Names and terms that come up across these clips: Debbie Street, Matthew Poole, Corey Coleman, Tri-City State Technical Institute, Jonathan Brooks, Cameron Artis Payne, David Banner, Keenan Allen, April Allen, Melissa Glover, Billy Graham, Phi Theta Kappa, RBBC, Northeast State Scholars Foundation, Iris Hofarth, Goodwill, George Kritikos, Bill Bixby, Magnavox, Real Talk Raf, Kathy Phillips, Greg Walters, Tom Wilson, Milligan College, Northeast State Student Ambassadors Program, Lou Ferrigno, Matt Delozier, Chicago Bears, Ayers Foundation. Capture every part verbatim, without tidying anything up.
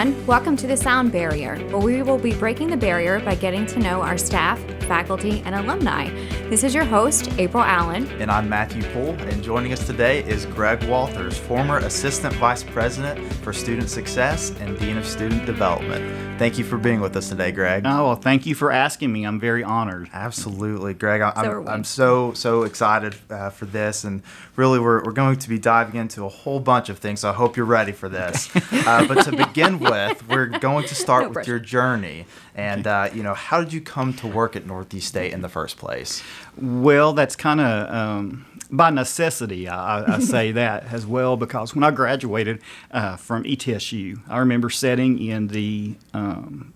everyone. Welcome to The Sound Barrier, where we will be breaking the barrier by getting to know our staff, faculty, and alumni. This is your host, April Allen. And I'm Matthew Poole, and joining us today is Greg Walters, former Assistant Vice President for Student Success and Dean of Student Development. Thank you for being with us today, Greg. Oh, well, thank you for asking me. I'm very honored. Absolutely, Greg. I'm, so, I'm so, so excited uh, for this, and really we're, we're going to be diving into a whole bunch of things, so I hope you're ready for this. Uh, but to begin with, we're going to start no with pressure. Your journey. And, uh, you know, how did you come to work at Northeast State in the first place? Well, that's kind of um, by necessity, I, I say that as well, because when I graduated uh, from E T S U, I remember sitting in the um,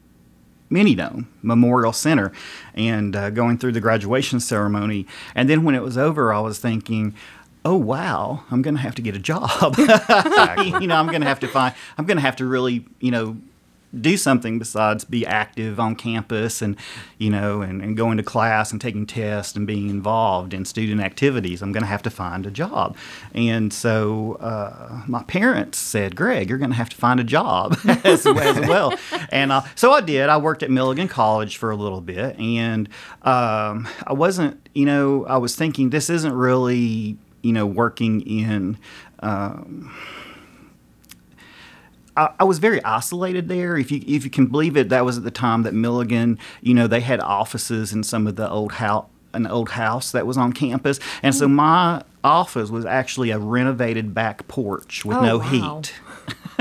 Mini-Dome Memorial Center and uh, going through the graduation ceremony. And then when it was over, I was thinking, oh, wow, I'm going to have to get a job. You know, I'm going to have to find, I'm going to have to really, you know, do something besides be active on campus and, you know, and, and going to class and taking tests and being involved in student activities. I'm going to have to find a job. And so uh, my parents said, Greg, you're going to have to find a job as, as well. And I, so I did. I worked at Milligan College for a little bit. And um, I wasn't, you know, I was thinking this isn't really, you know, working in... Um, I was very isolated there. If you if you can believe it, that was at the time that Milligan, you know, they had offices in some of the old house, an old house that was on campus. And so my office was actually a renovated back porch with oh, no wow. heat.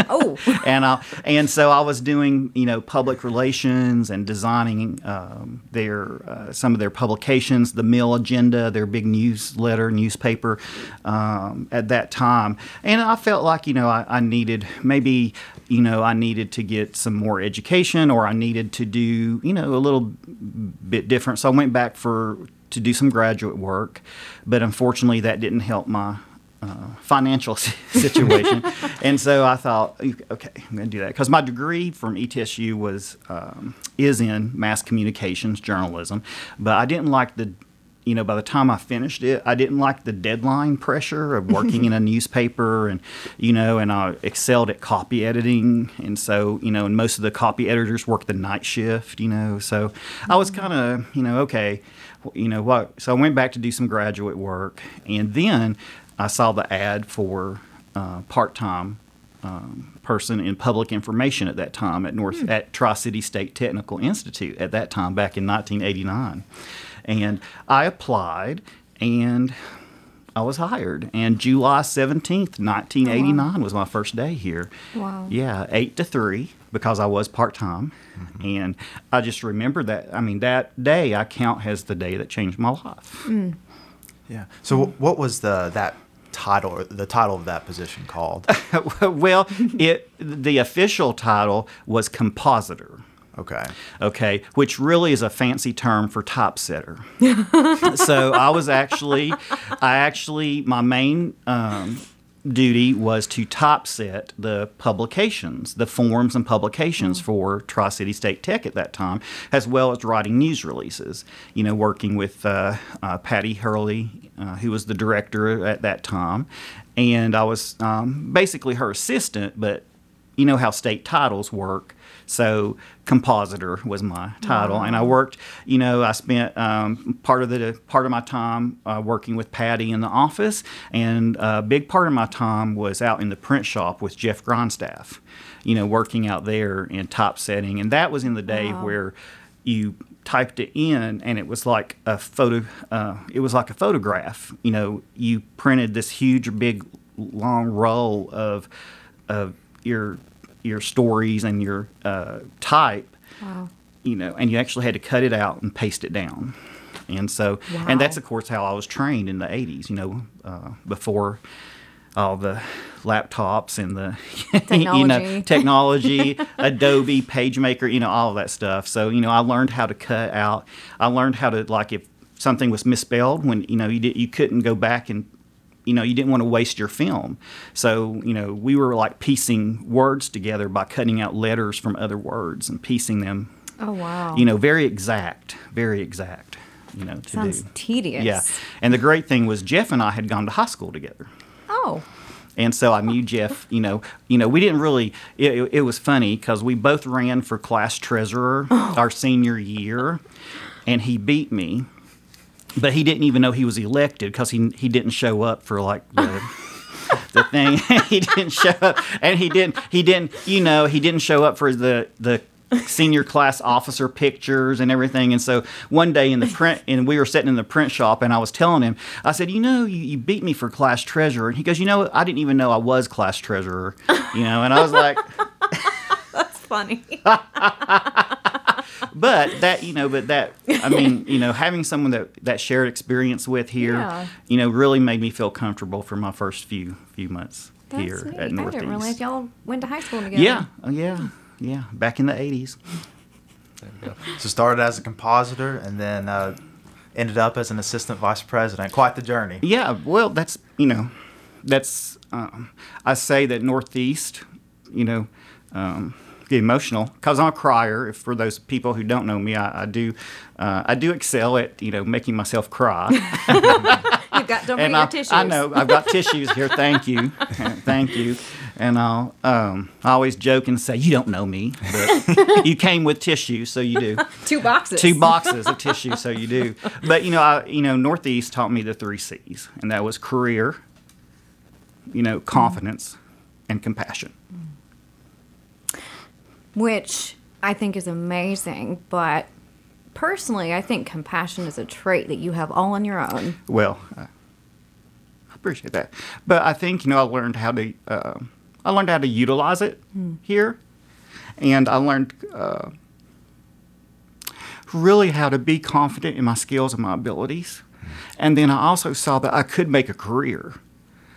Oh, and I, and so I was doing, you know, public relations and designing um, their uh, some of their publications, the Mill Agenda, their big newsletter, newspaper um, at that time. And I felt like, you know, I, I needed maybe, you know, I needed to get some more education, or I needed to do, you know, a little bit different. So I went back for to do some graduate work, but unfortunately that didn't help my Uh, financial situation. And so I thought, okay, I'm going to do that. Because my degree from E T S U was um, is in mass communications journalism, but I didn't like the, you know, by the time I finished it, I didn't like the deadline pressure of working in a newspaper and, you know, and I excelled at copy editing. And so, you know, and most of the copy editors work the night shift, you know, so I was kind of, you know, okay, you know what? So I went back to do some graduate work, and then I saw the ad for uh, part-time um, person in public information at that time at North mm. at Tri-City State Technical Institute at that time back in nineteen eighty-nine, and I applied and I was hired. And July seventeenth, nineteen eighty-nine oh, wow. was my first day here. Wow. Yeah, eight to three because I was part-time, mm-hmm. and I just remember that. I mean, that day I count as the day that changed my life. Mm. Yeah. So, mm. what was the that? title the title of that position called? Well, it the official title was compositor. Okay. Okay, which really is a fancy term for typesetter. So I was actually I actually my main um duty was to typeset the publications, the forms and publications mm-hmm. for Tri-City State Tech at that time, as well as writing news releases. You know, working with uh, uh, Patty Hurley, uh, who was the director at that time, and I was um, basically her assistant. But you know how state titles work, so compositor was my title, mm-hmm. and I worked. You know, I spent um, part of the part of my time uh, working with Patty in the office, and a big part of my time was out in the print shop with Jeff Gronstaff. You know, working out there and typesetting, and that was in the day wow. where you typed it in, and it was like a photo. Uh, it was like a photograph. You know, you printed this huge, big, long roll of of your your stories and your uh, type, wow. you know, and you actually had to cut it out and paste it down. And so, wow. and that's, of course, how I was trained in the eighties, you know, uh, before all the laptops and the, technology. you know, technology, Adobe, PageMaker, you know, all of that stuff. So, you know, I learned how to cut out. I learned how to, like, if something was misspelled, when, you know, you did, you couldn't go back and, you know, you didn't want to waste your film. So, you know, we were like piecing words together by cutting out letters from other words and piecing them. Oh, wow. You know, very exact, very exact, you know, to Sounds do. Sounds tedious. Yeah. And the great thing was Jeff and I had gone to high school together. Oh. And so I knew Jeff, you know, you know, we didn't really, it, it was funny because we both ran for class treasurer oh. our senior year, and he beat me, but he didn't even know he was elected because he he didn't show up for like the, the thing. He didn't show up, and he didn't, he didn't, you know, he didn't show up for the, the senior class officer pictures and everything. And so one day in the print, and we were sitting in the print shop, and I was telling him, I said, you know, you, you beat me for class treasurer. And he goes, you know, I didn't even know I was class treasurer, you know, and I was like, that's funny. But that, you know, but that, I mean, you know, having someone that, that shared experience with here, yeah. you know, really made me feel comfortable for my first few, few months that's here neat. At Northeast. I didn't realize y'all went to high school together. Yeah. Yeah. Yeah, back in the eighties. There you go. So started as a compositor and then uh, ended up as an assistant vice president. Quite the journey. Yeah, well, that's, you know, that's, um, I say that Northeast, you know, um, get emotional because I'm a crier. If for those people who don't know me, I, I do uh, I do excel at, you know, making myself cry. You've got, don't bring your I, tissues. I know, I've got tissues here, thank you, thank you. And I'll, um, I always joke and say, you don't know me, but you came with tissue, so you do. Two boxes. Two boxes of tissue, so you do. But, you know, I, you know, Northeast taught me the three C's, and that was career, you know, confidence, and compassion. Which I think is amazing, but personally, I think compassion is a trait that you have all on your own. Well, I appreciate that. But I think, you know, I learned how to... Uh, I learned how to utilize it mm. here, and I learned uh, really how to be confident in my skills and my abilities. And then I also saw that I could make a career.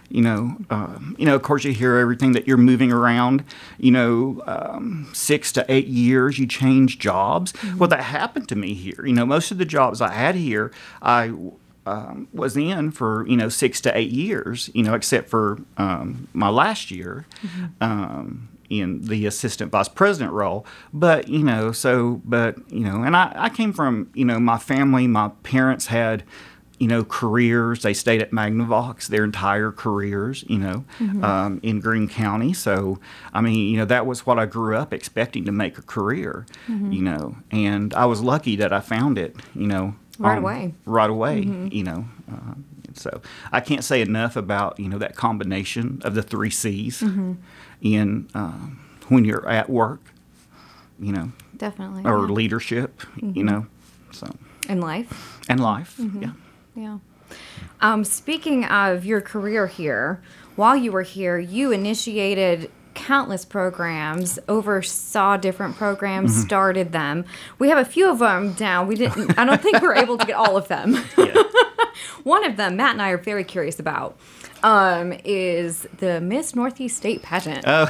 You know, um, you know. Of course, you hear everything that you're moving around. You know, um, six to eight years, you change jobs. Mm-hmm. Well, that happened to me here. You know, most of the jobs I had here, I. Um, was in for, you know, six to eight years, you know, except for um, my last year mm-hmm. um, in the assistant vice president role. But, you know, so, but, you know, and I, I came from, you know, my family, my parents had, you know, careers. They stayed at Magnavox their entire careers, you know, mm-hmm. um, in Greene County. So, I mean, you know, that was what I grew up expecting to make a career, mm-hmm. you know, and I was lucky that I found it, you know, Right um, away. Right away, mm-hmm. you know. Um, so I can't say enough about, you know, that combination of the three C's mm-hmm. in um, when you're at work, you know. Definitely. Or yeah. leadership, mm-hmm. you know. So. And life. And life, mm-hmm. yeah. Yeah. Um, speaking of your career here, while you were here, you initiated countless programs, oversaw different programs, mm-hmm. started them. We have a few of them down. We didn't. I don't think we were able to get all of them. Yeah. One of them, Matt and I are very curious about, um, is the Miss Northeast State pageant. Oh.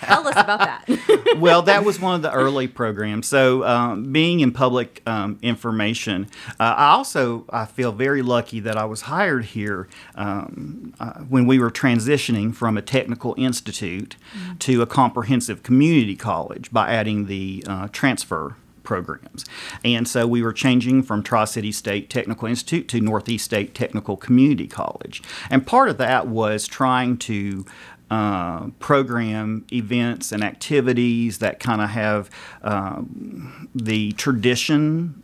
Tell us about that. Well, that was one of the early programs. So um, being in public um, information, uh, I also I feel very lucky that I was hired here um, uh, when we were transitioning from a technical institute mm-hmm. to a comprehensive community college by adding the uh, transfer programs. And so we were changing from Tri-City State Technical Institute to Northeast State Technical Community College. And part of that was trying to uh, program events and activities that kind of have um, the tradition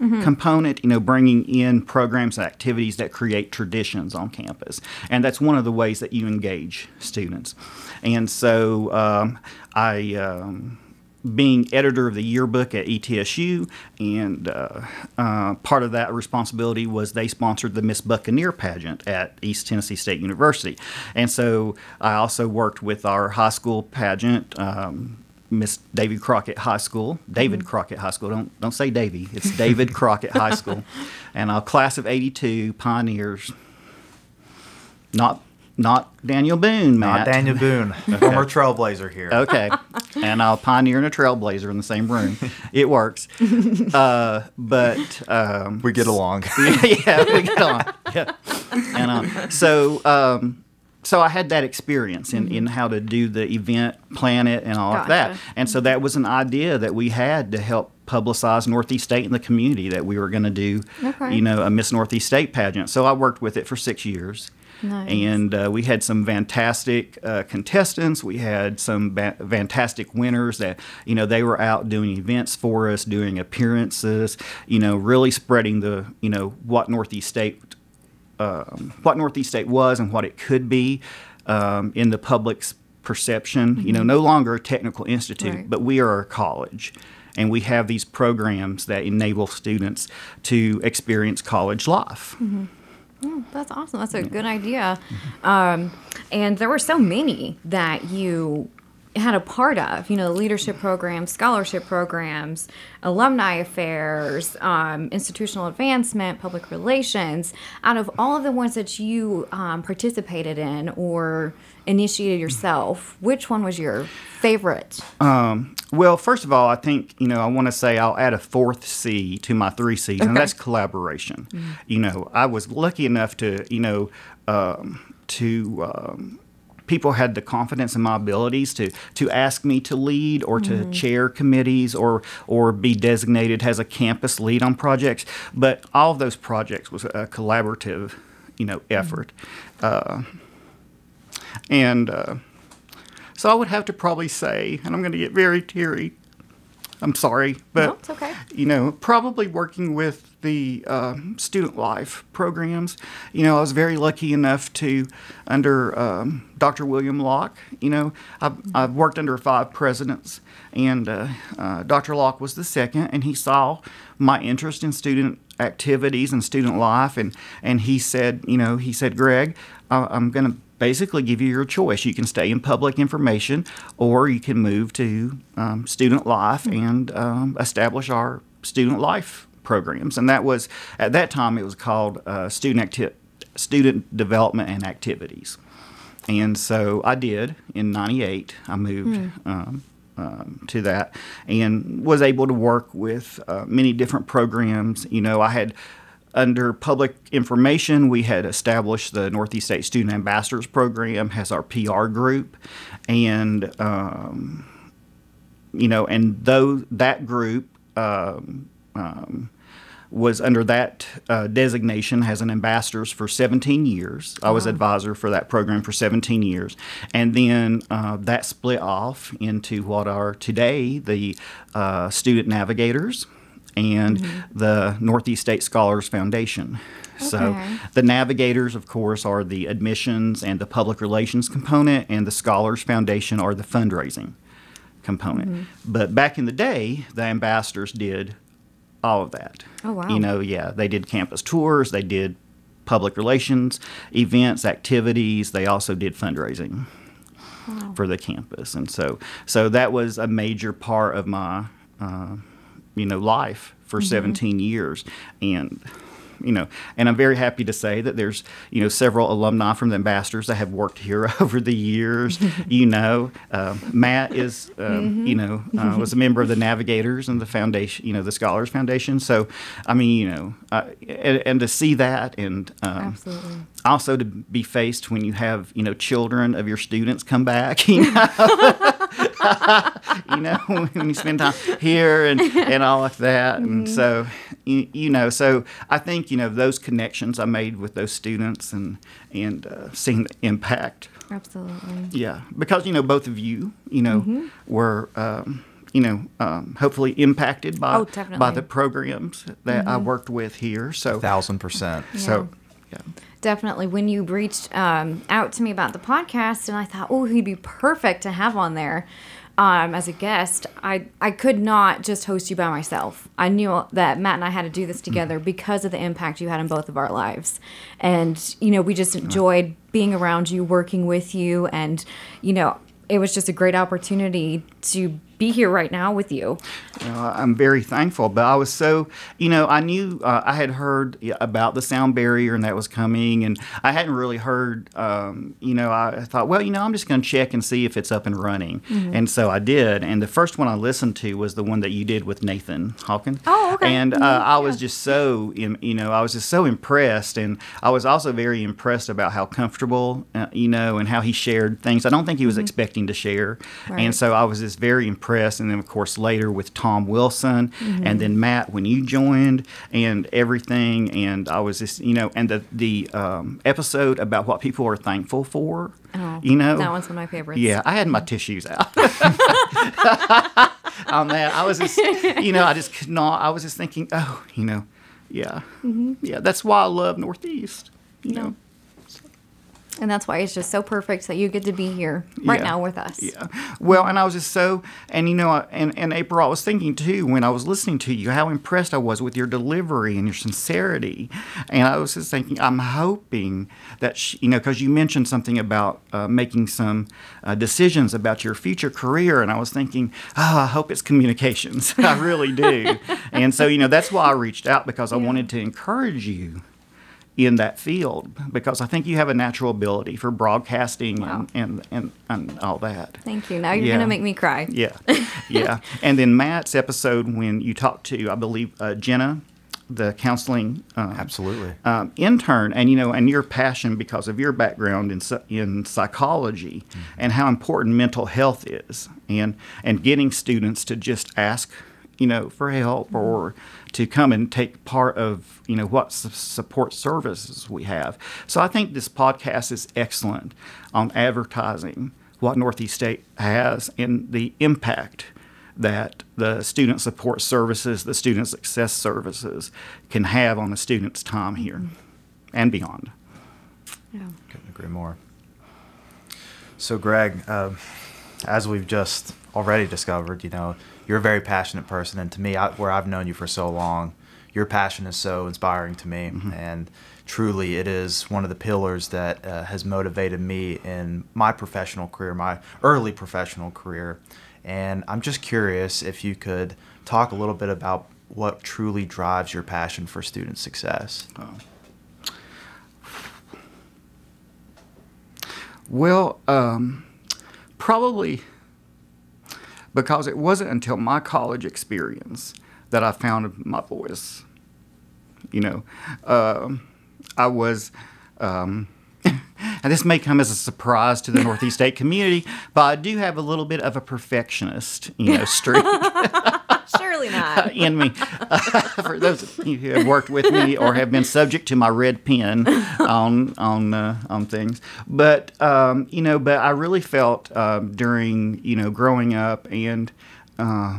mm-hmm. component, you know, bringing in programs and activities that create traditions on campus. And that's one of the ways that you engage students. And so um, I... Um, being editor of the yearbook at E T S U, and uh, uh, part of that responsibility was they sponsored the Miss Buccaneer pageant at East Tennessee State University. And so I also worked with our high school pageant, um, Miss David Crockett High School, David mm-hmm. Crockett High School, don't don't say Davy, it's David Crockett High School, and our class of eighty-two pioneers, not Not Daniel Boone, Matt. Not Daniel Boone, okay. Former trailblazer here. Okay, and I'll pioneer and a trailblazer in the same room. It works, uh, but um, we get along. Yeah, we get along. Yeah, and um, so um, so I had that experience in, in how to do the event, plan it, and all gotcha. Of that. And so that was an idea that we had to help publicize Northeast State in the community that we were going to do, okay. you know, a Miss Northeast State pageant. So I worked with it for six years. Nice. And uh, we had some fantastic uh, contestants. We had some ba- fantastic winners that, you know, they were out doing events for us, doing appearances, you know, really spreading the, you know, what Northeast State, um, what Northeast State was and what it could be um, in the public's perception. Mm-hmm. You know, no longer a technical institute, right. but we are a college. And we have these programs that enable students to experience college life. Mm-hmm. Oh, that's awesome. That's a yeah. good idea. Mm-hmm. Um, and there were so many that you had a part of, you know, leadership programs, scholarship programs, alumni affairs, um, institutional advancement, public relations. Out of all of the ones that you um, participated in or initiated yourself, which one was your favorite? Um, well, first of all, I think, you know, I want to say I'll add a fourth C to my three C's, okay. and that's collaboration. Mm-hmm. You know, I was lucky enough to, you know, um, to... Um, people had the confidence in my abilities to, to ask me to lead or to mm-hmm. chair committees or or be designated as a campus lead on projects. But all of those projects was a collaborative, you know, effort. Mm-hmm. Uh, and uh, so I would have to probably say, and I'm going to get very teary, I'm sorry, but, no, it's okay. you know, probably working with the uh, student life programs. You know, I was very lucky enough to, under um, Doctor William Locke, you know, I've, I've worked under five presidents, and uh, uh, Doctor Locke was the second, and he saw my interest in student activities and student life, and, and he said, you know, he said, Greg, I, I'm going to basically give you your choice. You can stay in public information, or you can move to um, student life and um, establish our student life programs. And that was, at that time, it was called uh, student acti- student development and activities. And so I did in ninety-eight. I moved mm. um, um, to that and was able to work with uh, many different programs. You know, I had under public information, we had established the Northeast State Student Ambassadors Program as our P R group, and um, you know, and though that group um, um, was under that uh, designation as an ambassadors for seventeen years. I was wow. advisor for that program for seventeen years, and then uh, that split off into what are today the uh, Student Navigators and mm-hmm. the Northeast State Scholars Foundation. Okay. So the Navigators, of course, are the admissions and the public relations component, and the Scholars Foundation are the fundraising component. Mm-hmm. But back in the day, the ambassadors did all of that. Oh, wow. You know, yeah, they did campus tours, they did public relations, events, activities. They also did fundraising wow. for the campus. And so, so that was a major part of my... Uh, you know, life for mm-hmm. seventeen years. And, you know, and I'm very happy to say that there's, you know, several alumni from the ambassadors that have worked here over the years. You know, um, Matt is, um, mm-hmm. you know, uh, was a member of the Navigators and the foundation, you know, the Scholars Foundation. So, I mean, you know, uh, and, and to see that and um, absolutely. Also to be faced when you have, you know, children of your students come back, you know. You know, when you spend time here and, and all of that. And mm-hmm. so, you, you know, so I think, you know, those connections I made with those students and, and uh, seeing the impact. Absolutely. Yeah. Because, you know, both of you, you know, mm-hmm. were, um, you know, um, hopefully impacted by oh, definitely. by the programs that mm-hmm. I worked with here. So, a thousand percent. Yeah. So, yeah. Definitely. When you reached um, out to me about the podcast, and I thought, oh, he'd be perfect to have on there um, as a guest, I, I could not just host you by myself. I knew that Matt and I had to do this together mm-hmm. because of the impact you had in both of our lives. And, you know, we just enjoyed being around you, working with you, and, you know, it was just a great opportunity to be here right now with you. Well, I'm very thankful, but I was so, you know, I knew uh, I had heard about the Sound Barrier and that was coming, and I hadn't really heard, um, you know, I thought, well, you know, I'm just going to check and see if it's up and running. Mm-hmm. And so I did, and the first one I listened to was the one that you did with Nathan Hawkins. Oh, okay. And uh, mm-hmm. I was just so, you know, I was just so impressed, and I was also very impressed about how comfortable, uh, you know, and how he shared things I don't think he was mm-hmm. expecting to share. Right. And so I was just very impressed press, and then, of course, later with Tom Wilson, mm-hmm. and then Matt when you joined, and everything. And I was just, you know, and the, the um, episode about what people are thankful for, oh, you know. That one's one of my favorites. Yeah, I had my tissues out. On that, I was just, you know, I just could not, I was just thinking, oh, you know, yeah, mm-hmm. yeah, that's why I love Northeast, you yeah. know. And that's why it's just so perfect that you get to be here right yeah. now with us. Yeah. Well, and I was just so, and you know, I, and, and April, I was thinking too, when I was listening to you, how impressed I was with your delivery and your sincerity. And I was just thinking, I'm hoping that, she, you know, because you mentioned something about uh, making some uh, decisions about your future career. And I was thinking, oh, I hope it's communications. I really do. And so, you know, that's why I reached out, because I yeah. wanted to encourage you in that field, because I think you have a natural ability for broadcasting wow. and, and, and and all that. Thank you. Now you're yeah. going to make me cry. Yeah, yeah. And then Matt's episode when you talked to, I believe, uh, Jenna, the counseling um, absolutely um, intern, and you know, and your passion because of your background in in psychology mm-hmm. and how important mental health is, and and getting students to just ask, you know, for help mm-hmm. or to come and take part of, you know, what su- support services we have. So I think this podcast is excellent on advertising what Northeast State has and the impact that the student support services, the student success services can have on the student's time here mm-hmm. and beyond. Yeah. Couldn't agree more. So, Greg, uh, as we've just already discovered, you know, you're a very passionate person, and to me, I, where I've known you for so long, your passion is so inspiring to me, mm-hmm. and truly, it is one of the pillars that uh, has motivated me in my professional career, my early professional career, and I'm just curious if you could talk a little bit about what truly drives your passion for student success. Oh. Well, um, probably... because it wasn't until my college experience that I found my voice. You know, uh, I was, um, and this may come as a surprise to the Northeast State community, but I do have a little bit of a perfectionist, you know, streak. Surely not. In me. Uh, for those of you who have worked with me or have been subject to my red pen on on uh, on things. But, um, you know, but I really felt uh, during, you know, growing up and uh,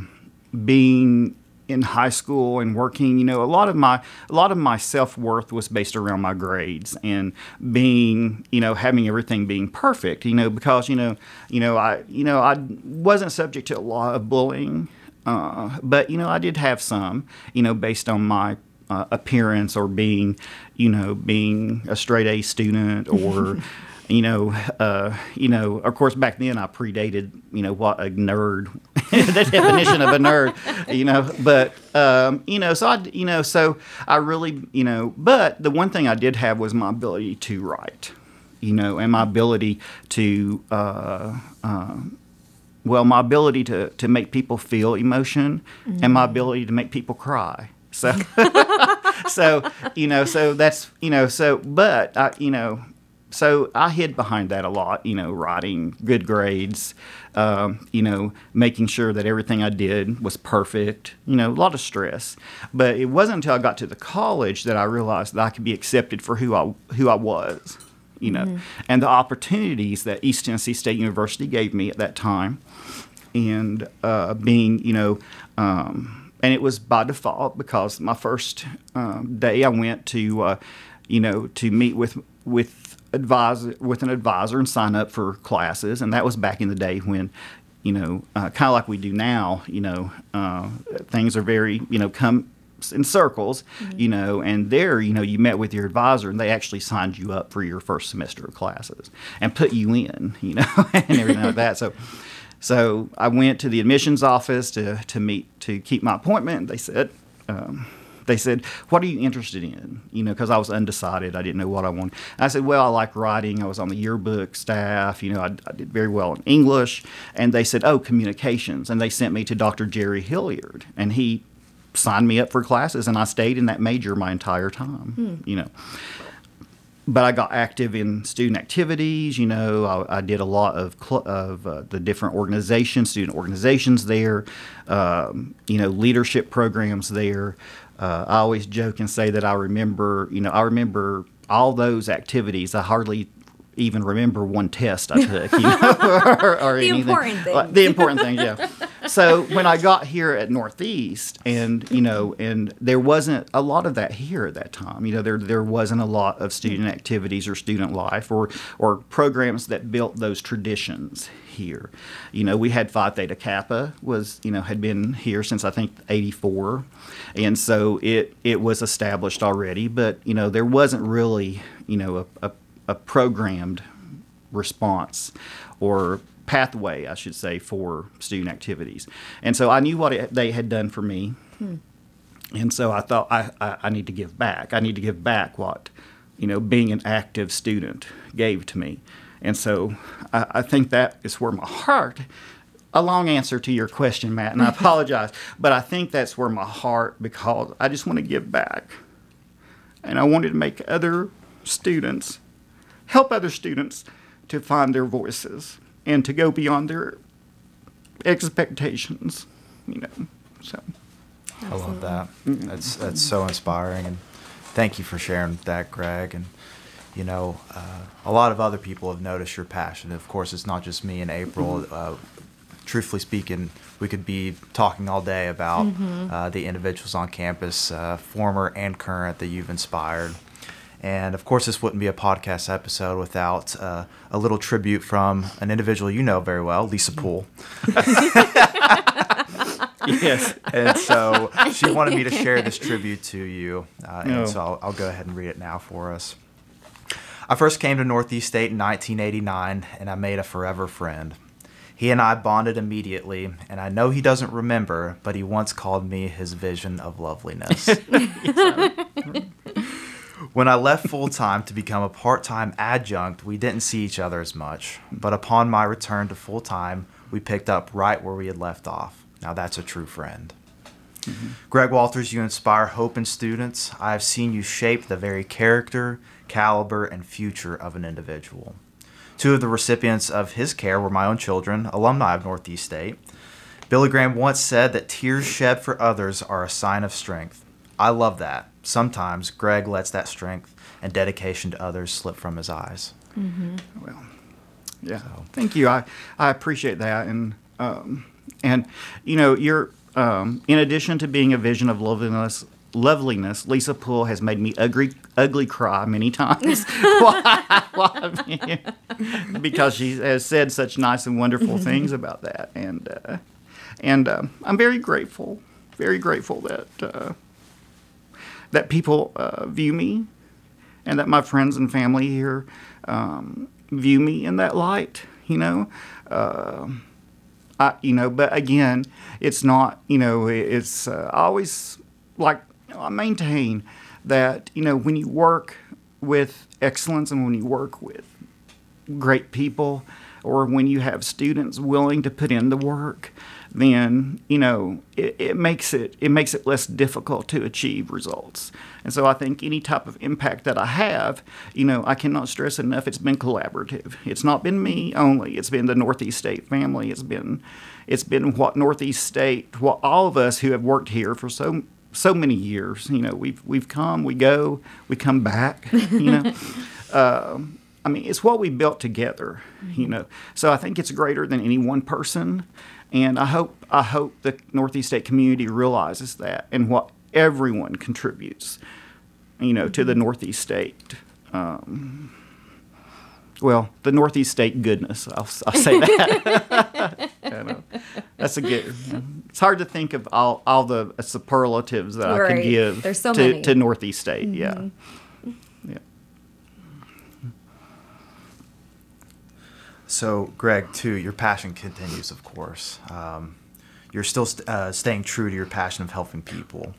being in high school and working, you know, a lot of my a lot of my self-worth was based around my grades and being, you know, having everything being perfect, you know, because, you know, you know, I, you know, I wasn't subject to a lot of bullying. Uh, but, you know, I did have some, you know, based on my uh, appearance or being, you know, being a straight A student or, you know, uh, you know, of course, back then I predated, you know, what a nerd, the definition of a nerd, you know, but, um, you know, so I, you know, so I really, you know, but the one thing I did have was my ability to write, you know, and my ability to, uh, uh Well, my ability to, to make people feel emotion mm-hmm. and my ability to make people cry. So, so you know, so that's, you know, so, but, I, you know, so I hid behind that a lot, you know, writing good grades, um, you know, making sure that everything I did was perfect, you know, a lot of stress. But it wasn't until I got to the college that I realized that I could be accepted for who I who I was. You know, mm-hmm. and the opportunities that East Tennessee State University gave me at that time, and uh, being, you know, um, and it was by default because my first um, day I went to, uh, you know, to meet with with advisor with an advisor and sign up for classes, and that was back in the day when, you know, uh, kind of like we do now, you know, uh, things are very, you know, come. in circles, mm-hmm. you know, and there, you know, you met with your advisor and they actually signed you up for your first semester of classes and put you in, you know, and everything like that. So, so I went to the admissions office to, to meet, to keep my appointment. They said, um, they said, what are you interested in? You know, cause I was undecided. I didn't know what I wanted. I said, well, I like writing. I was on the yearbook staff. You know, I, I did very well in English. And they said, oh, communications. And they sent me to Doctor Jerry Hilliard, and he signed me up for classes, and I stayed in that major my entire time, hmm. you know. but I got active in student activities. You know, I, I did a lot of cl- of uh, the different organizations, student organizations there, um, you know, leadership programs there. Uh, I always joke and say that I remember, you know, I remember all those activities. I hardly even remember one test I took, you know, or, or the anything. Important thing. Like, the important thing, yeah. So when I got here at Northeast, and you know, and there wasn't a lot of that here at that time. You know, there there wasn't a lot of student activities or student life or or programs that built those traditions here. You know, we had Phi Theta Kappa was, you know, had been here since I think eighty-four, and so it it was established already. But you know, there wasn't really, you know, a, a a programmed response or pathway, I should say, for student activities. And so I knew what it, they had done for me. Hmm. And so I thought, I, I, I need to give back. I need to give back what, you know, being an active student gave to me. And so I, I think that is where my heart, a long answer to your question, Matt, and I apologize, but I think that's where my heart, because I just want to give back. And I wanted to make other students help other students to find their voices and to go beyond their expectations, you know. So I love that. Mm-hmm. That's that's so inspiring, and thank you for sharing that, Greg. And you know, uh, a lot of other people have noticed your passion. Of course, it's not just me and April. Mm-hmm. Uh, truthfully speaking, we could be talking all day about mm-hmm. uh, the individuals on campus, uh, former and current, that you've inspired. And, of course, this wouldn't be a podcast episode without uh, a little tribute from an individual you know very well, Lisa Poole. Yes. And so she wanted me to share this tribute to you, uh, no. and so I'll, I'll go ahead and read it now for us. I first came to Northeast State in nineteen eighty-nine, and I made a forever friend. He and I bonded immediately, and I know he doesn't remember, but he once called me his vision of loveliness. When I left full-time to become a part-time adjunct, we didn't see each other as much. But upon my return to full-time, we picked up right where we had left off. Now that's a true friend. Mm-hmm. Greg Walters, you inspire hope in students. I have seen you shape the very character, caliber, and future of an individual. Two of the recipients of his care were my own children, alumni of Northeast State. Billy Graham once said that tears shed for others are a sign of strength. I love that. Sometimes Greg lets that strength and dedication to others slip from his eyes. Mm-hmm. Well, yeah. So. Thank you. I, I appreciate that. And, um, and you know, you're, um, in addition to being a vision of loveliness, loveliness, Lisa Poole has made me ugly, ugly cry many times. Why? Why? Because she has said such nice and wonderful things about that. And, uh, and um, I'm very grateful, very grateful that... Uh, that people uh, view me, and that my friends and family here um, view me in that light, you know. Uh, I, you know, but again, it's not, you know, it's uh, I always, like, you know, I maintain that, you know, when you work with excellence and when you work with great people, or when you have students willing to put in the work, then, you know, it, it makes it it makes it less difficult to achieve results. And so I think any type of impact that I have, you know, I cannot stress enough, it's been collaborative. It's not been me only. It's been the Northeast State family. It's been it's been what Northeast State, what all of us who have worked here for so so many years, you know, we've we've come, we go, we come back, you know. um, I mean, it's what we built together, you know. So I think it's greater than any one person, and I hope I hope the Northeast State community realizes that and what everyone contributes, you know, to the Northeast State. Um, well, the Northeast State goodness, I'll, I'll say that. I know. That's a good. It's hard to think of all all the superlatives that right. I can give There's so to, many. to Northeast State. Mm-hmm. Yeah, yeah. So, Greg, too, your passion continues, of course. Um, you're still st- uh, staying true to your passion of helping people.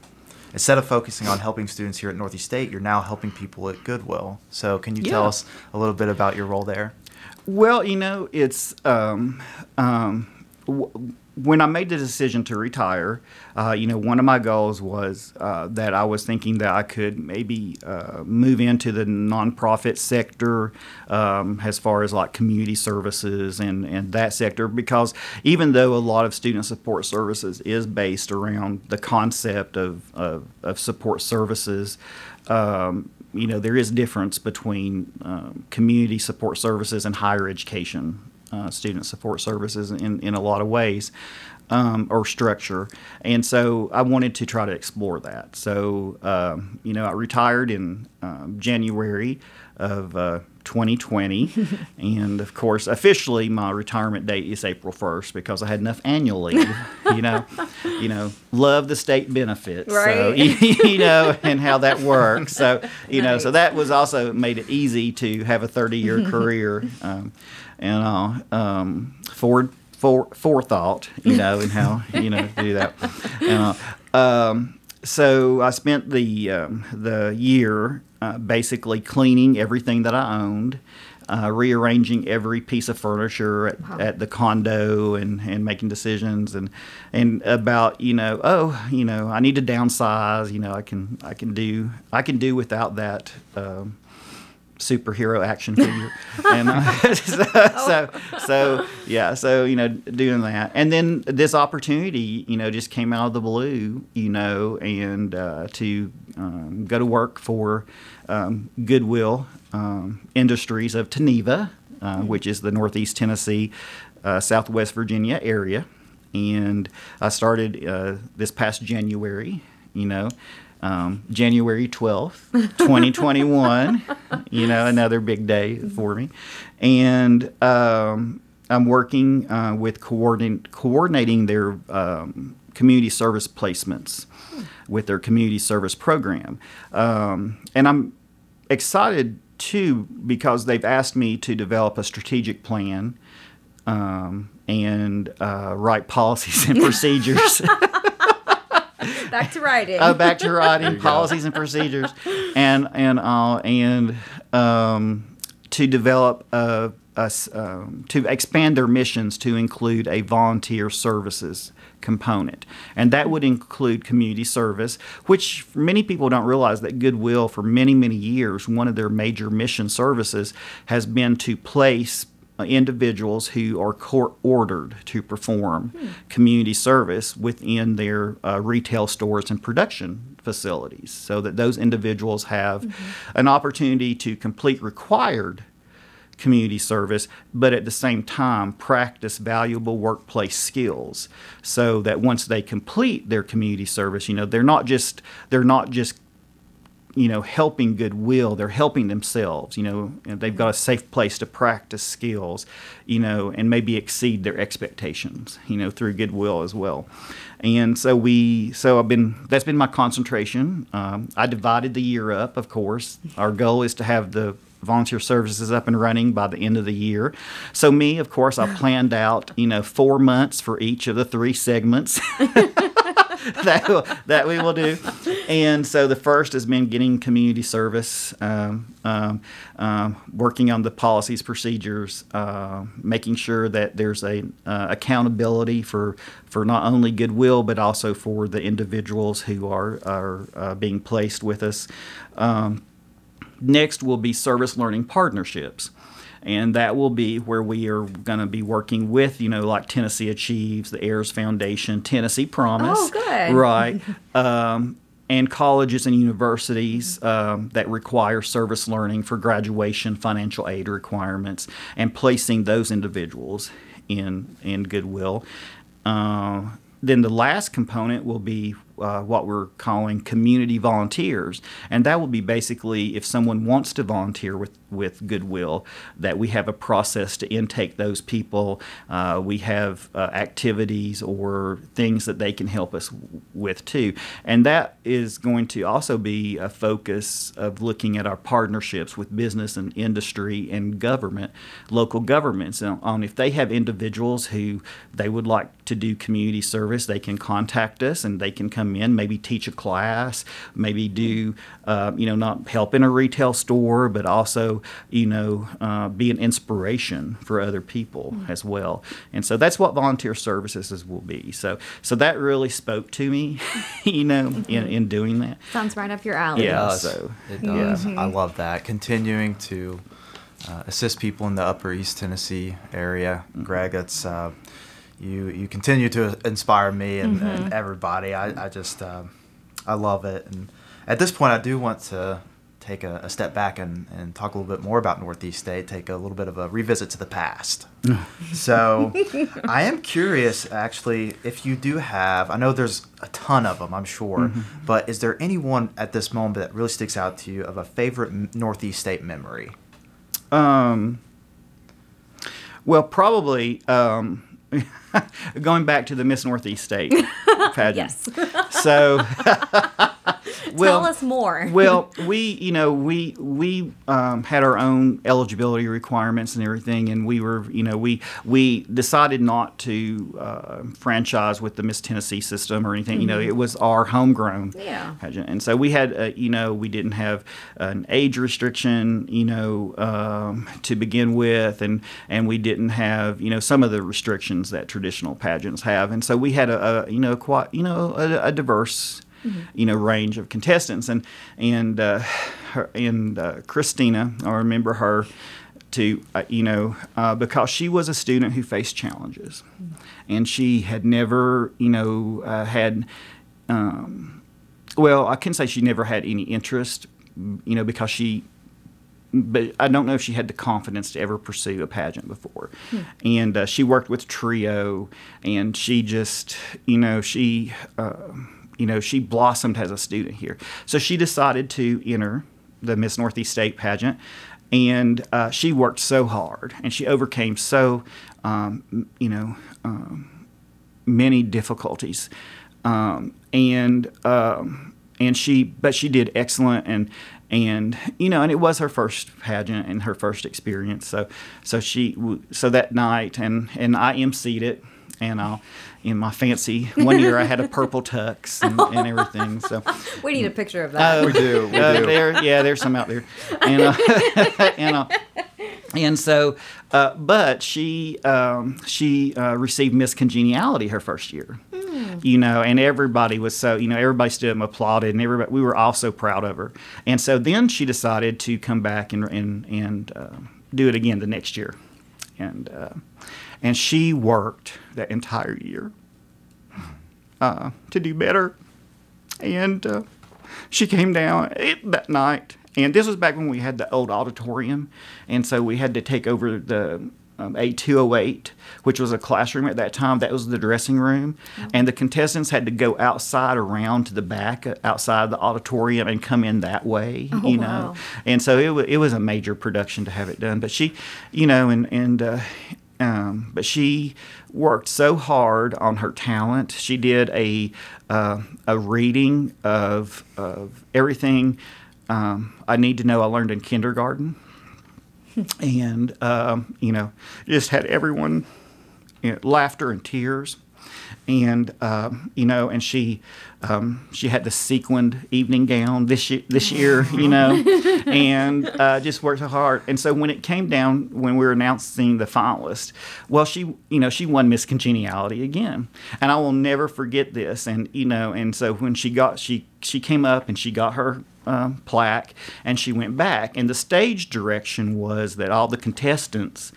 Instead of focusing on helping students here at Northeast State, you're now helping people at Goodwill. So can you yeah. tell us a little bit about your role there? Well, you know, it's um, um, w- when I made the decision to retire, uh, you know, one of my goals was uh, that I was thinking that I could maybe uh, move into the nonprofit sector um, as far as like community services and, and that sector, because even though a lot of student support services is based around the concept of, of, of support services, um, you know, there is difference between um, community support services and higher education Uh, student support services in, in a lot of ways um, or structure. And so I wanted to try to explore that. So, um, you know, I retired in um, January of uh, twenty twenty. And, of course, officially my retirement date is April first because I had enough annual leave, you know. You know, love the state benefits, right? So, you know, and how that works. So, you know, so that was also made it easy to have a thirty-year career um, and uh, um, forward for, forethought, you know, and how, you know, to do that. And, uh, um, so I spent the, um, the year Uh, basically cleaning everything that I owned, uh, rearranging every piece of furniture at, wow. at the condo, and, and making decisions and and about you know oh you know I need to downsize, you know I can I can do I can do without that um, superhero action figure. And uh, so, so so yeah so you know doing that, and then this opportunity you know just came out of the blue, you know and uh, to um, go to work for Um, Goodwill um, Industries of Teneva, uh, which is the Northeast Tennessee, uh, Southwest Virginia area. And I started uh, this past January, you know, um, January twelfth, twenty twenty-one, you know, another big day for me. And um, I'm working uh, with coordin- coordinating their um, community service placements with their community service program. Um, and I'm excited, too, because they've asked me to develop a strategic plan um, and uh, write policies and procedures. Back to writing. uh, back to writing, policies go. and procedures. And and uh, and um, to develop a, a, um, to expand their missions to include a volunteer services component, and that would include community service, which many people don't realize that Goodwill, for many, many years, one of their major mission services has been to place individuals who are court-ordered to perform hmm. community service within their uh, retail stores and production facilities, so that those individuals have mm-hmm. an opportunity to complete required community service, but at the same time practice valuable workplace skills, so that once they complete their community service, you know, they're not just they're not just you know helping Goodwill, they're helping themselves, you know, and they've got a safe place to practice skills, you know, and maybe exceed their expectations, you know, through Goodwill as well. And so we, so I've been, that's been my concentration. Um, I divided the year up, of course. Our goal is to have the volunteer services up and running by the end of the year. So me, of course, I planned out, you know, four months for each of the three segments that, that we will do. And so the first has been getting community service, um, um, um, working on the policies, procedures, uh, making sure that there's a uh, accountability for, for not only Goodwill, but also for the individuals who are, are uh, being placed with us. Um, Next will be service learning partnerships, and that will be where we are going to be working with, you know, like Tennessee Achieves, the Ayers Foundation, Tennessee Promise. Oh, good. Right. Um, and colleges and universities um, that require service learning for graduation, financial aid requirements, and placing those individuals in, in Goodwill. Uh, then the last component will be Uh, what we're calling community volunteers, and that will be basically if someone wants to volunteer with, with Goodwill, that we have a process to intake those people. Uh, we have uh, activities or things that they can help us w- with too, and that is going to also be a focus of looking at our partnerships with business and industry and government, local governments, on, on if they have individuals who they would like to do community service, they can contact us and they can come come in, maybe teach a class, maybe do, uh, you know, not help in a retail store, but also, you know, uh, be an inspiration for other people mm-hmm. as well. And so that's what volunteer services will be. So so that really spoke to me, you know, mm-hmm. in, in doing that. Sounds right up your alley. Yeah, so it does. Yeah. I love that. Continuing to uh, assist people in the Upper East Tennessee area, mm-hmm. Greg, it's... Uh, You you continue to inspire me and, mm-hmm. and everybody. I, I just, uh, I love it. And at this point, I do want to take a, a step back and, and talk a little bit more about Northeast State, take a little bit of a revisit to the past. So I am curious, actually, if you do have, I know there's a ton of them, I'm sure, mm-hmm. but is there anyone at this moment that really sticks out to you of a favorite Northeast State memory? Um. Well, probably... Um, going back to the Miss Northeast State pageant. Yes. So, well, tell us more. Well, we, you know, we we um, had our own eligibility requirements and everything, and we were, you know, we we decided not to uh, franchise with the Miss Tennessee system or anything. Mm-hmm. You know, it was our homegrown yeah. pageant, and so we had, uh, you know, we didn't have an age restriction, you know, um, to begin with, and and we didn't have, you know, some of the restrictions that traditional pageants have, and so we had a, a you know quite you know a, a diverse mm-hmm. you know range of contestants, and and uh, her, and uh, Christina, I remember her to uh, you know uh, because she was a student who faced challenges, mm-hmm. and she had never you know uh, had um, well I can say she never had any interest you know because she. But I don't know if she had the confidence to ever pursue a pageant before. Hmm. And uh, she worked with Trio, and she just, you know, she, uh, you know, she blossomed as a student here. So she decided to enter the Miss Northeast State pageant, and uh, she worked so hard, and she overcame so, um, you know, um, many difficulties, um, and um, and she, but she did excellent, and. And you know, and it was her first pageant and her first experience. So, so she, so that night, and, and I emceed it, and I'll in my fancy one year I had a purple tux and, and everything. So we need a picture of that. Uh, we do. We uh, do. There, yeah, there's some out there, and uh, and uh, and so, uh, but she um, she uh, received Miss Congeniality her first year. You know, and everybody was so, you know, everybody stood and applauded, and everybody, we were all so proud of her. And so then she decided to come back and and, and uh, do it again the next year. And uh, and she worked that entire year uh, to do better. And uh, she came down it, that night. And this was back when we had the old auditorium. And so we had to take over the... Um, A two oh eight, which was a classroom at that time. That was the dressing room. Oh. And the contestants had to go outside around to the back, uh, outside the auditorium, and come in that way, oh, you know. Wow. And so it, w- it was a major production to have it done. But she, you know, and, and uh, um, but she worked so hard on her talent. She did a, uh, a reading of, of everything um, I Need to Know I Learned in Kindergarten. And, um, you know, just had everyone, you know, laughter and tears. And, um, you know, and she um, she had the sequined evening gown this year, this year you know, and uh, just worked so hard. And so when it came down, when we were announcing the finalist, well, she, you know, she won Miss Congeniality again. And I will never forget this. And, you know, and so when she got, she, she came up and she got her Um, plaque, and she went back, and the stage direction was that all the contestants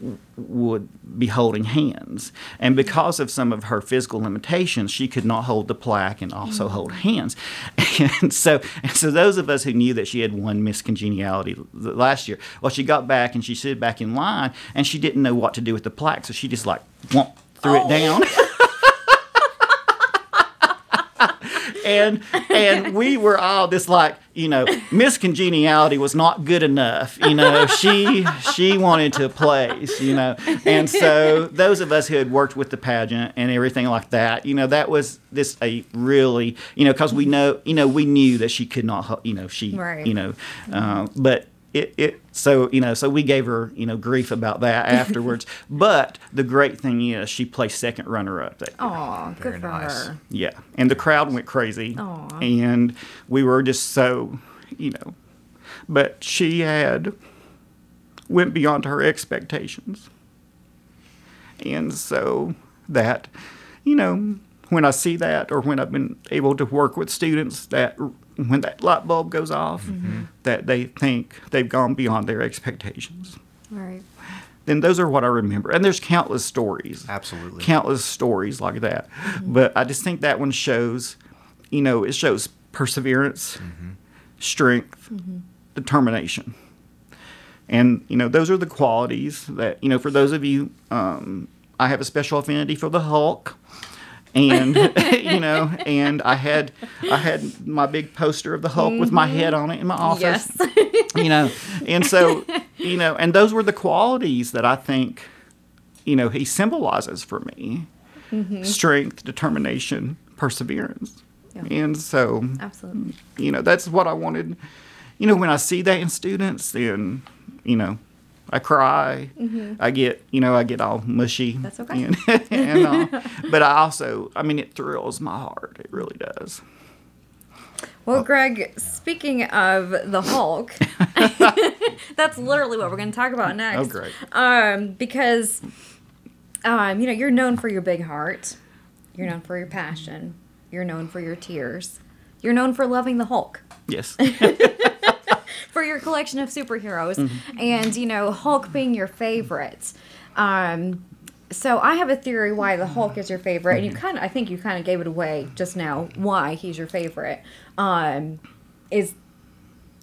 w- would be holding hands, and because of some of her physical limitations, she could not hold the plaque and also mm-hmm. hold hands, and so and so those of us who knew that she had won Miss Congeniality last year, well, she got back and she stood back in line, and she didn't know what to do with the plaque, so she just like whomp, threw oh. it down. And and we were all just like, you know, Miss Congeniality was not good enough. You know, she she wanted to place, you know. And so those of us who had worked with the pageant and everything like that, you know, that was this a really, you know, because we know, you know, we knew that she could not, you know, she, right. you know, uh, but It, it so you know so we gave her you know grief about that afterwards, but the great thing is she placed second runner up that year. Oh, good for her. Yeah, and the crowd went crazy. Aww. And we were just so you know, but she had went beyond her expectations, and so that you know when I see that or when I've been able to work with students that. When that light bulb goes off, mm-hmm. that they think they've gone beyond their expectations. Right. Then those are what I remember. And there's countless stories. Absolutely. Countless stories like that. Mm-hmm. But I just think that one shows, you know, it shows perseverance, mm-hmm. strength, mm-hmm. determination. And, you know, those are the qualities that, you know, for those of you, um, I have a special affinity for the Hulk. And you know, and I had I had my big poster of the Hulk mm-hmm. with my head on it in my office. Yes. You know, and so you know, and those were the qualities that I think, you know, he symbolizes for me: mm-hmm. strength, determination, perseverance. Yeah. And so, absolutely, you know, that's what I wanted. You know, when I see that in students, then you know. I cry. Mm-hmm. I get, you know, I get all mushy. That's okay. And, and, uh, but I also, I mean, it thrills my heart. It really does. Well, Greg, speaking of the Hulk, that's literally what we're going to talk about next. Oh, great. Um, because, um, you know, you're known for your big heart. You're known for your passion. You're known for your tears. You're known for loving the Hulk. Yes. For your collection of superheroes, mm-hmm. and you know Hulk being your favorite, um, so I have a theory why the Hulk is your favorite, and you kind of I think you kind of gave it away just now why he's your favorite. Um, is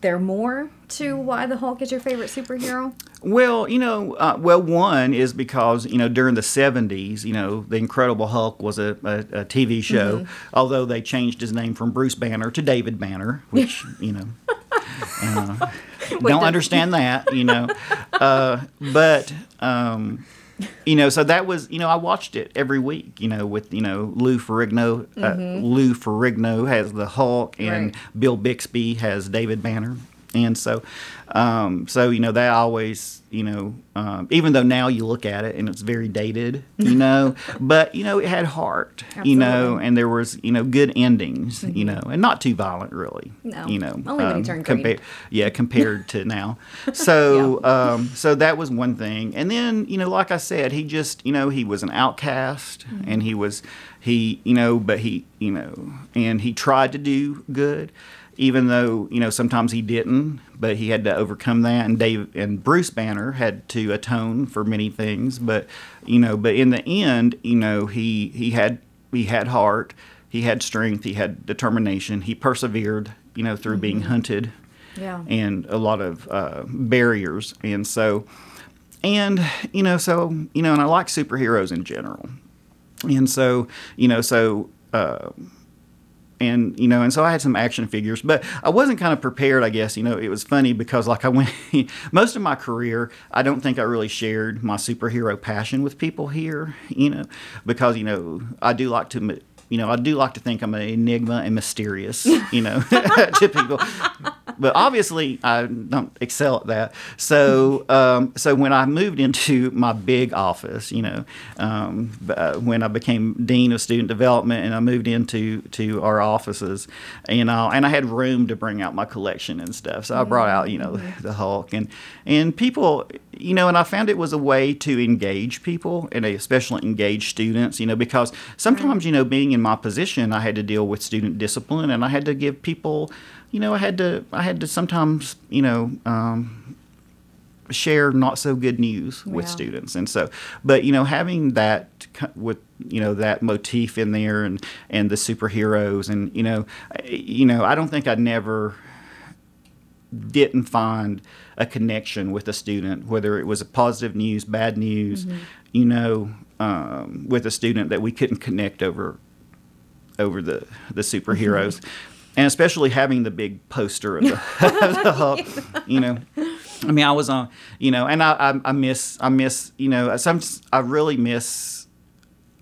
there more to why the Hulk is your favorite superhero? Well, you know, uh, well, one is because you know during the seventies, you know, the Incredible Hulk was a, a, a T V show, mm-hmm. although they changed his name from Bruce Banner to David Banner, which you know. Uh, don't understand that, you know. Uh, but, um, you know, so that was, you know, I watched it every week, you know, with, you know, Lou Ferrigno. Uh, mm-hmm. Lou Ferrigno has the Hulk, and right. Bill Bixby has David Banner. And so, um, so you know, that always, you know, um, even though now you look at it and it's very dated, you know, but, you know, it had heart, absolutely. You know, and there was, you know, good endings, mm-hmm. you know, and not too violent, really. No, you know, only um, when you turn compa- green. Yeah, compared to now. So, yeah. um, so that was one thing. And then, you know, like I said, he just, you know, he was an outcast, mm-hmm. and he was, he, you know, but he, you know, and he tried to do good. Even though, you know, sometimes he didn't, but he had to overcome that. And Dave and Bruce Banner had to atone for many things. But, you know, but in the end, you know, he, he had he had heart, he had strength, he had determination. He persevered, you know, through mm-hmm. being hunted, yeah. and a lot of uh, barriers. And so, and, you know, so, you know, and I like superheroes in general. And so, you know, so... Uh, And, you know, and so I had some action figures, but I wasn't kind of prepared, I guess. You know, it was funny because, like, I went, most of my career, I don't think I really shared my superhero passion with people here, you know, because, you know, I do like to, you know, I do like to think I'm an enigma and mysterious, you know, to people. But obviously, I don't excel at that. So, um, so when I moved into my big office, you know, um, uh, when I became dean of student development, and I moved into to our offices, and I, and I had room to bring out my collection and stuff. So I brought out, you know, the Hulk, and and people, you know, and I found it was a way to engage people, and especially engage students, you know, because sometimes, you know, being in my position, I had to deal with student discipline, and I had to give people. You know, I had to. I had to sometimes, you know, um, share not so good news yeah. with students, and so. But you know, having that with you know that motif in there, and, and the superheroes, and you know, you know, I don't think I never didn't find a connection with a student, whether it was a positive news, bad news, mm-hmm. you know, um, with a student that we couldn't connect over, over the the superheroes. Mm-hmm. And especially having the big poster of the, of the Hulk, you know. I mean, I was on, you know, and I, I, I miss, I miss, you know, some, I really miss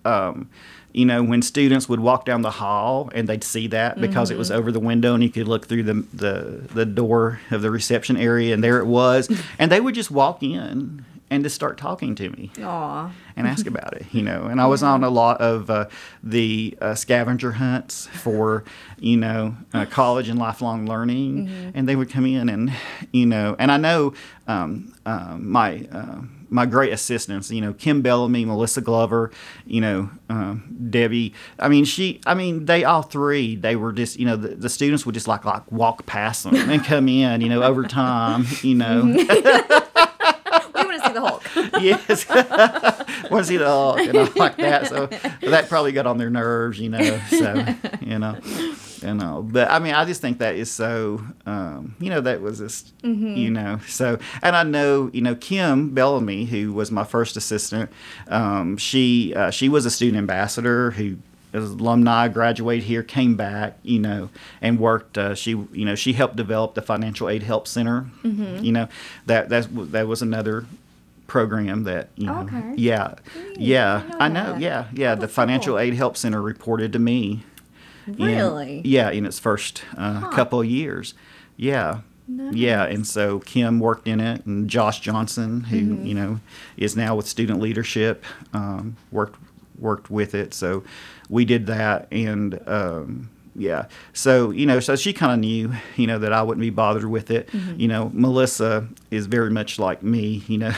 um, you know, when students would walk down the hall and they'd see that because mm-hmm. it was over the window and you could look through the, the the door of the reception area, and there it was. And they would just walk in and just start talking to me. Aww. And ask about it, you know. And I was on a lot of uh, the uh, scavenger hunts for, you know, uh, college and lifelong learning. Mm-hmm. And they would come in and, you know, and I know um, uh, my... Uh, my great assistants, you know, Kim Bellamy, Melissa Glover, you know, um, Debbie. I mean, she, I mean, they all three, they were just, you know, the, the students would just like, like walk past them and come in, you know, over time, you know. We want to see the Hulk. Yes. Want to see the Hulk and all like that. So that probably got on their nerves, you know, so, you know. You know, but I mean, I just think that is so, um, you know, that was just, mm-hmm. you know, so, and I know, you know, Kim Bellamy, who was my first assistant, um, she, uh, she was a student ambassador who was alumni, graduated here, came back, you know, and worked, uh, she, you know, she helped develop the Financial Aid Help Center, mm-hmm. you know, that, that's, that was another program that, you know, okay. yeah, Great. yeah, I know, I know yeah, yeah, the Financial cool. Aid Help Center reported to me. Really? In, yeah, in its first uh, huh. couple of years. Yeah. Nice. Yeah, and so Kim worked in it, and Josh Johnson, who, mm-hmm. you know, is now with student leadership, um, worked worked with it. So we did that, and, um, yeah. So, you know, so she kind of knew, you know, that I wouldn't be bothered with it. Mm-hmm. You know, Melissa is very much like me, you know,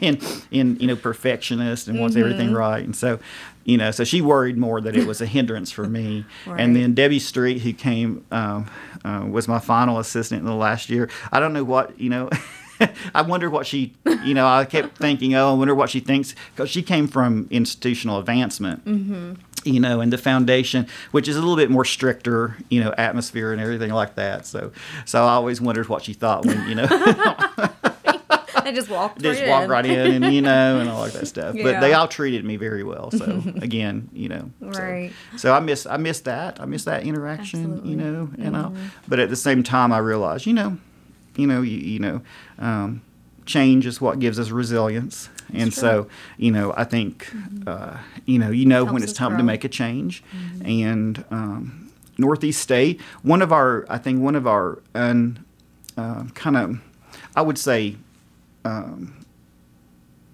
and, and, you know, perfectionist and wants mm-hmm. everything right. And so... You know, so she worried more that it was a hindrance for me. Right. And then Debbie Street, who came, um, uh, was my final assistant in the last year. I don't know what, you know, I wonder what she, you know, I kept thinking, oh, I wonder what she thinks. Because she came from institutional advancement, mm-hmm. you know, and the foundation, which is a little bit more stricter, you know, atmosphere and everything like that. So, so I always wondered what she thought when, you know. They just walked right in. Just walked right in, and, you know, and all like that stuff. Yeah. But they all treated me very well. So, again, you know. Right. So, so I miss I miss that. I miss that interaction, Absolutely. you know. And mm-hmm. I, but at the same time, I realized, you know, you know, you, you know, um, change is what gives us resilience. That's and true. So, you know, I think, mm-hmm. uh, you know, you know it when it's time grow. to make a change. Mm-hmm. And um, Northeast State, one of our, I think one of our un, uh, kind of, I would say, Um,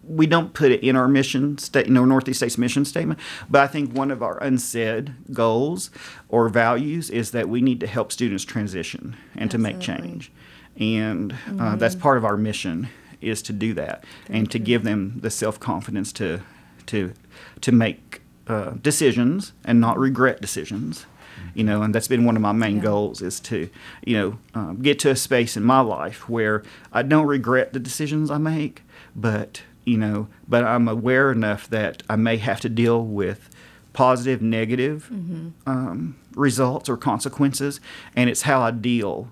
we don't put it in our mission statement, you know, Northeast State's mission statement, but I think one of our unsaid goals or values is that we need to help students transition and Absolutely. to make change. And uh, mm-hmm. that's part of our mission, is to do that Thank and to you. give them the self-confidence to to to make uh, decisions and not regret decisions. You know, and that's been one of my main yeah. goals, is to, you know, um, get to a space in my life where I don't regret the decisions I make, but, you know, but I'm aware enough that I may have to deal with positive, negative mm-hmm. um, results or consequences, and it's how I deal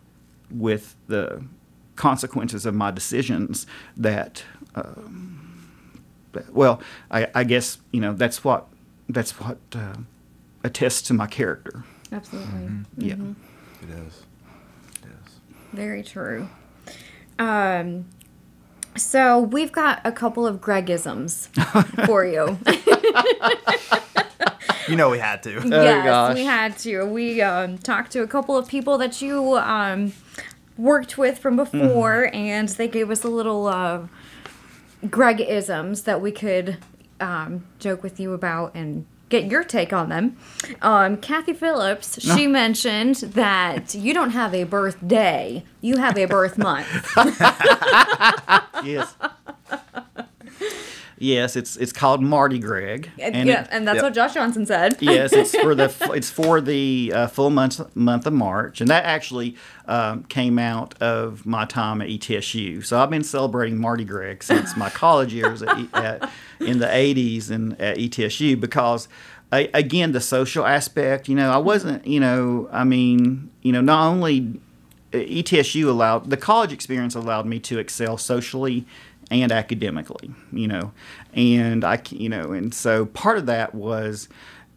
with the consequences of my decisions that, um, that well, I, I guess, you know, that's what, that's what uh, attests to my character. Absolutely. Mm-hmm. Yeah. It is. It is. Very true. Um, so we've got a couple of Gregisms for you. You know we had to. Oh, yes, gosh. we had to. We um, talked to a couple of people that you um, worked with from before, mm-hmm. and they gave us a little uh, Gregisms that we could um, joke with you about and get your take on them. Um, Kathy Phillips, no. she mentioned that you don't have a birthday. You have a birth month. Yes. Yes, it's it's called Mardi Greg. And yeah, it, and that's yep. what Josh Johnson said. Yes, it's for the it's for the uh, full month month of March, and that actually um, came out of my time at E T S U. So I've been celebrating Mardi Greg since my college years at, at, in the eighties and at E T S U, because I, again, the social aspect. You know, I wasn't. You know, I mean, you know, not only E T S U allowed the college experience allowed me to excel socially and academically, you know, and I, you know, and so part of that was,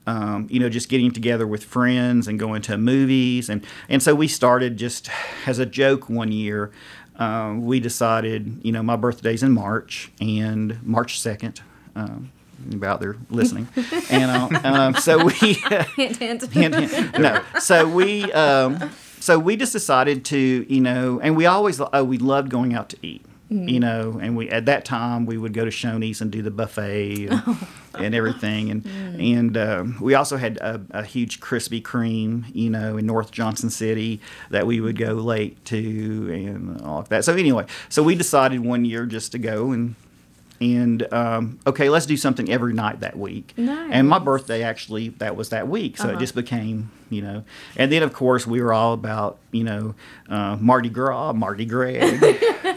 um, you know, just getting together with friends and going to movies, and, and so we started just as a joke one year, um, we decided, you know, my birthday's in March, and March second, um, about they're listening. And uh, um, so we uh, hint, hint. hint, hint. No, so we um, so we just decided to, you know, and we always oh we loved going out to eat. Mm-hmm. You know, and we at that time we would go to Shoney's and do the buffet and, and everything, and mm. and um, we also had a, a huge Krispy Kreme, you know, in North Johnson City that we would go late to and all of that. So anyway, so we decided one year just to go and and um, okay, let's do something every night that week. Nice. And my birthday actually that was that week, so uh-huh. it just became. You know, and then of course we were all about you know uh, Mardi Gras, Mardi Greg.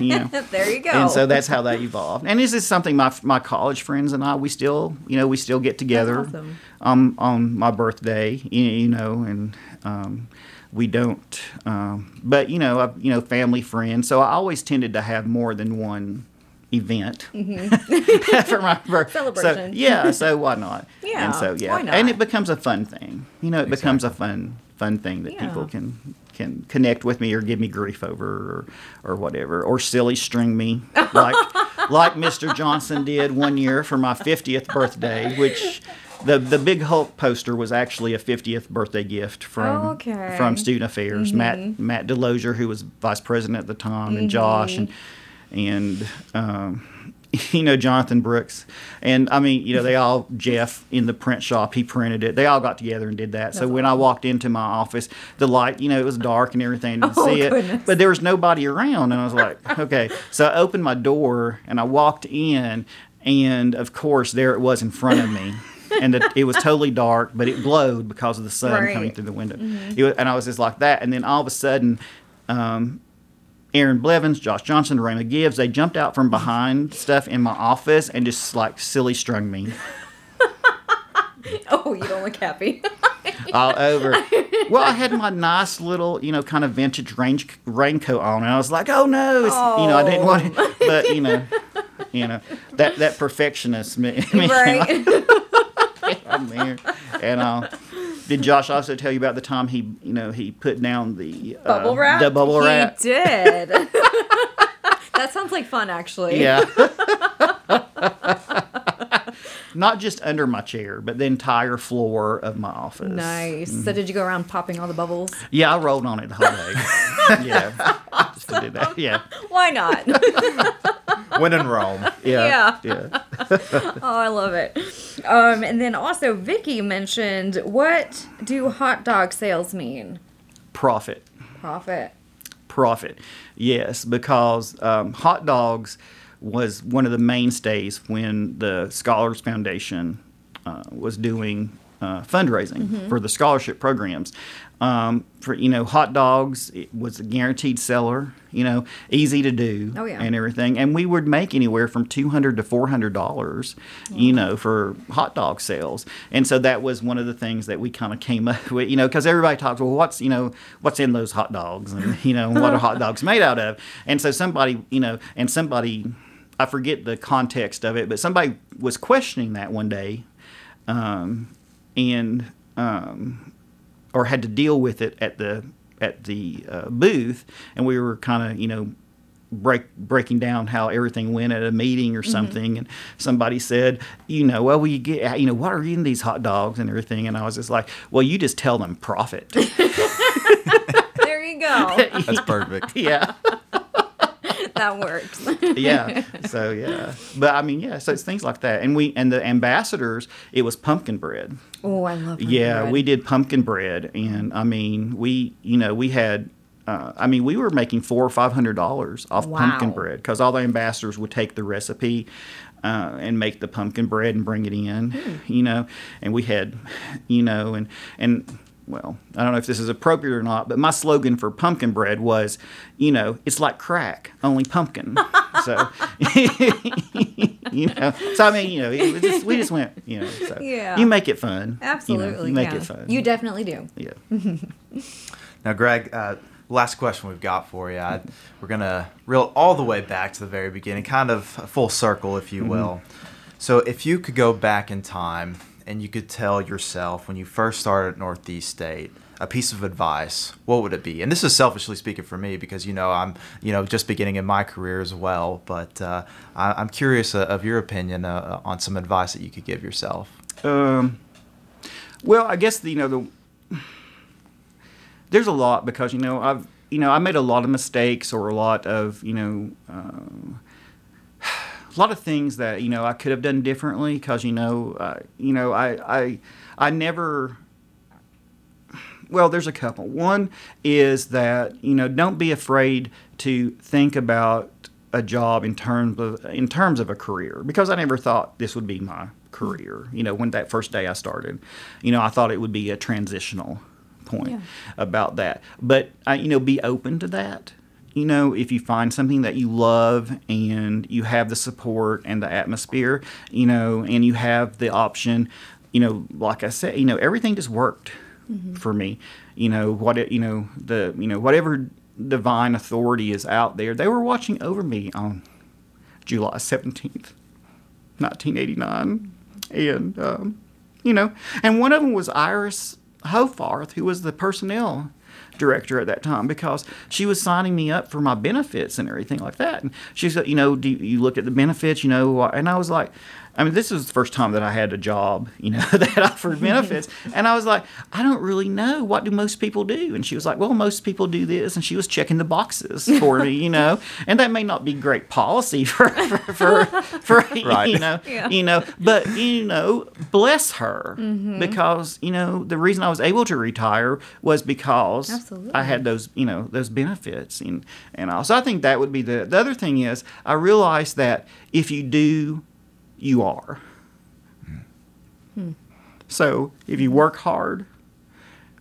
You know, there you go. And so that's how that evolved. And this is something my my college friends and I we still you know we still get together awesome. um, on my birthday. You know, and um, we don't. Um, but you know, I, you know, family friends. So I always tended to have more than one event mm-hmm. for my birthday. Celebration. So, yeah, so why not? Yeah, and so, yeah. Why not? And it becomes a fun thing. You know, it exactly. becomes a fun fun thing that yeah. people can can connect with me or give me grief over or, or whatever. Or silly string me like like Mister Johnson did one year for my fiftieth birthday, which the the Big Hulk poster was actually a fiftieth birthday gift from okay. from Student Affairs. Mm-hmm. Matt Matt DeLozier, who was vice president at the time, mm-hmm. and Josh and And, um, you know, Jonathan Brooks. And, I mean, you know, they all, Jeff in the print shop, he printed it. They all got together and did that. That's so awesome. When I walked into my office, the light, you know, it was dark and everything. I didn't oh, see goodness. It. But there was nobody around. And I was like, okay. So I opened my door and I walked in. And, of course, there it was in front of me. And the, it was totally dark, but it glowed because of the sun right. coming through the window. Mm-hmm. It was, and I was just like that. And then all of a sudden... Um, Aaron Blevins, Josh Johnson, Raymond Gibbs, they jumped out from behind stuff in my office and just, like, silly strung me. Oh, you don't look happy. All over. Well, I had my nice little, you know, kind of vintage range, raincoat on, and I was like, oh, no. It's, oh. You know, I didn't want it. But, you know, you know that, that perfectionist. Me, right. I'm there. And I'll... Did Josh also tell you about the time he, you know, he put down the bubble uh, wrap? The bubble wrap. He did. That sounds like fun, actually. Yeah. Not just under my chair, but the entire floor of my office. Nice. Mm-hmm. So did you go around popping all the bubbles? Yeah, I rolled on it the whole day. Yeah. Awesome. Just to do that. Yeah. Why not? When in Rome. Yeah. Yeah. yeah. Oh, I love it. Um, and then also Vicky mentioned, what do hot dog sales mean? Profit. Profit. Profit. Yes, because um, hot dogs... was one of the mainstays when the Scholars Foundation uh, was doing uh, fundraising mm-hmm. for the scholarship programs. Um, for you know, hot dogs, it was a guaranteed seller. You know, easy to do oh, yeah. and everything. And we would make anywhere from two hundred to four hundred dollars. Mm-hmm. You know, for hot dog sales. And so that was one of the things that we kind of came up with. You know, because everybody talks, well, what's you know, what's in those hot dogs, and you know, what are hot dogs made out of? And so somebody, you know, and somebody. I forget the context of it, but somebody was questioning that one day, um, and um, or had to deal with it at the at the uh, booth, and we were kind of you know break breaking down how everything went at a meeting or something, mm-hmm. and somebody said you know well we get you know what are in these hot dogs and everything, and I was just like, well, you just tell them profit. There you go. That's perfect. Yeah. That works. Yeah. So yeah. But I mean, yeah. So it's things like that, and we and the ambassadors. It was pumpkin bread. Oh, I love. Pumpkin yeah, bread. We did pumpkin bread, and I mean, we you know we had. Uh, I mean, we were making four or five hundred dollars off wow. pumpkin bread because all the ambassadors would take the recipe uh, and make the pumpkin bread and bring it in. Mm. You know, and we had, you know, and and. Well, I don't know if this is appropriate or not, but my slogan for pumpkin bread was, you know, it's like crack, only pumpkin. So, you know, so I mean, you know, it was just, we just went, you know, so yeah. you make it fun. Absolutely. You know, you make yeah. it fun. You definitely do. Yeah. Now, Greg, uh, last question we've got for you. I, we're going to reel all the way back to the very beginning, kind of a full circle, if you will. Mm-hmm. So if you could go back in time... and you could tell yourself when you first started at Northeast State a piece of advice, what would it be? And this is selfishly speaking for me because, you know, I'm, you know, just beginning in my career as well. But uh, I, I'm curious uh, of your opinion uh, on some advice that you could give yourself. Um, well, I guess, the, you know, the, there's a lot because, you know, I've, you know, I made a lot of mistakes or a lot of, you know, um, a lot of things that, you know, I could have done differently because, you know, uh, you know, I, I, I never, well, there's a couple. One is that, you know, don't be afraid to think about a job in terms of, in terms of a career, because I never thought this would be my career. You know, when that first day I started, you know, I thought it would be a transitional point yeah. about that. But, uh, you know, be open to that. You know, if you find something that you love and you have the support and the atmosphere, you know, and you have the option, you know, like I said, you know, everything just worked mm-hmm. for me. You know, what it, you know, the, you know, whatever divine authority is out there, they were watching over me on July seventeenth, nineteen eighty-nine. And, um, you know, and one of them was Iris Hofarth, who was the personnel director at that time, because she was signing me up for my benefits and everything like that. And she said, you know, do you look at the benefits, you know? And I was like, I mean, this is the first time that I had a job, you know, that offered benefits. And I was like, I don't really know. What do most people do? And she was like, well, most people do this. And she was checking the boxes for me, you know. And that may not be great policy for, for, for, for right. you know, yeah. you know. But, you know, bless her. Mm-hmm. Because, you know, the reason I was able to retire was because Absolutely. I had those, you know, those benefits. And, and also I think that would be the, the other thing is I realized that if you do, you are. Hmm. So if you work hard,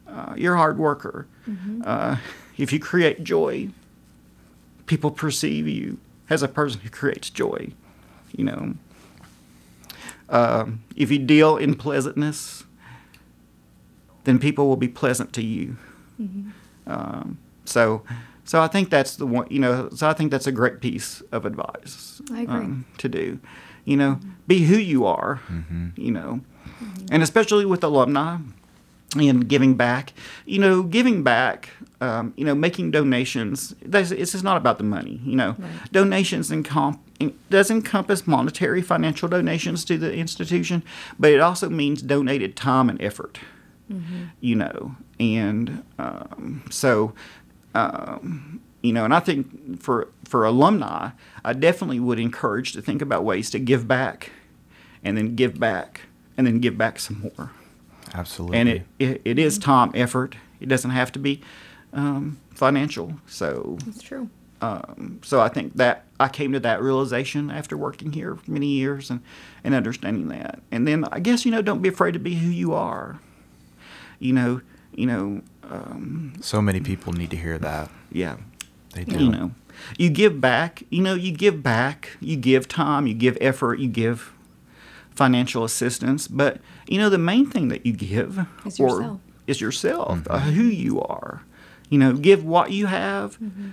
uh, you're a hard worker. Mm-hmm. Uh, if you create joy, people perceive you as a person who creates joy. You know, um, if you deal in pleasantness, then people will be pleasant to you. Mm-hmm. Um, so. So I think that's the one, you know, so I think that's a great piece of advice I agree. Um, to do, you know, mm-hmm. be who you are, mm-hmm. you know, mm-hmm. and especially with alumni and giving back, you know, giving back, um, you know, making donations. That's, it's just not about the money, you know, right. donations encom- does encompass monetary financial donations to the institution, but it also means donated time and effort, mm-hmm. you know, and um, so... Um, you know, and I think for for alumni, I definitely would encourage to think about ways to give back, and then give back, and then give back some more. Absolutely. And it it, it is time, effort. It doesn't have to be um, financial. So that's true. Um, so I think that I came to that realization after working here for many years and, and understanding that. And then I guess, you know, don't be afraid to be who you are. You know, you know. Um, so many people need to hear that. Yeah. They do. You know, you give back, you know, you give back, you give time, you give effort, you give financial assistance. But, you know, the main thing that you give is yourself, is yourself mm-hmm. uh, who you are. You know, give what you have, mm-hmm.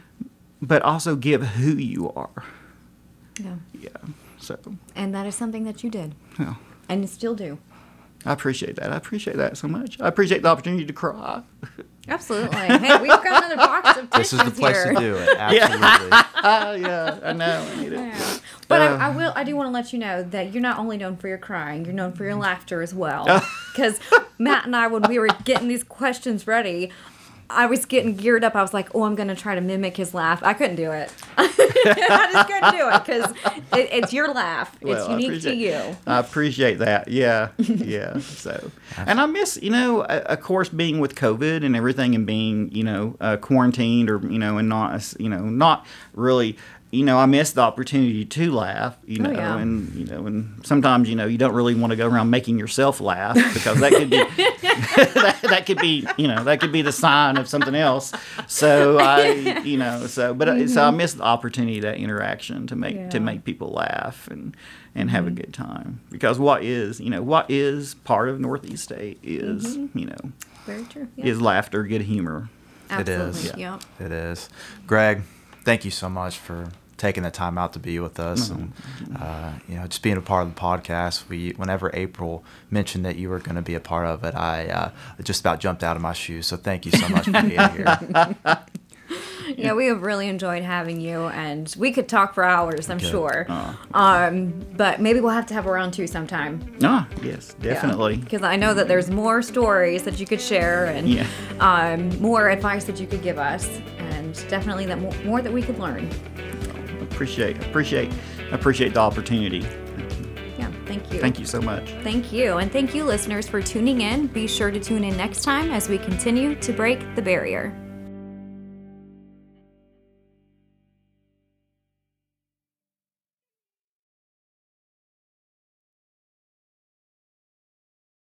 but also give who you are. Yeah. Yeah. So. And that is something that you did. Yeah. And you still do. I appreciate that. I appreciate that so much. I appreciate the opportunity to cry. Absolutely. Hey, we've got another box of tissues here. This is the place here. to do it. Absolutely. Yeah, uh, yeah I know. I need it. I but um, I, I will. I do want to let you know that you're not only known for your crying, you're known for your laughter as well. Because Matt and I, when we were getting these questions ready, I was getting geared up. I was like, oh, I'm going to try to mimic his laugh. I couldn't do it. I just couldn't do it because it, it's your laugh. It's well, unique to you. I appreciate that. Yeah. Yeah. So, and I miss, you know, of course, being with COVID and everything and being, you know, uh, quarantined or, you know, and not, you know, not really, you know, I miss the opportunity to laugh, you know, oh, yeah. and, you know, and sometimes, you know, you don't really want to go around making yourself laugh because that could be, that, that could be, you know, that could be the sign of something else. So I, you know, so, but mm-hmm. so I miss the opportunity, that interaction to make, yeah. to make people laugh and, and have mm-hmm. a good time because what is, you know, what is part of Northeast State is, mm-hmm. you know, very true. Yeah. is laughter, good humor. Absolutely. It is. Yeah. Yep. It is. Greg, thank you so much for, taking the time out to be with us, mm-hmm. and uh, you know, just being a part of the podcast. We, whenever April mentioned that you were going to be a part of it, I uh, just about jumped out of my shoes. So thank you so much for being here. Yeah, we have really enjoyed having you, and we could talk for hours, I'm okay. sure. Uh, um, but maybe we'll have to have a round two sometime. Ah, yes, definitely. Because yeah, I know that there's more stories that you could share, and yeah. um, more advice that you could give us, and definitely that more, more that we could learn. Appreciate, appreciate, appreciate the opportunity. Thank you. Thank you so much. Thank you. And thank you, listeners, for tuning in. Be sure to tune in next time as we continue to break the barrier.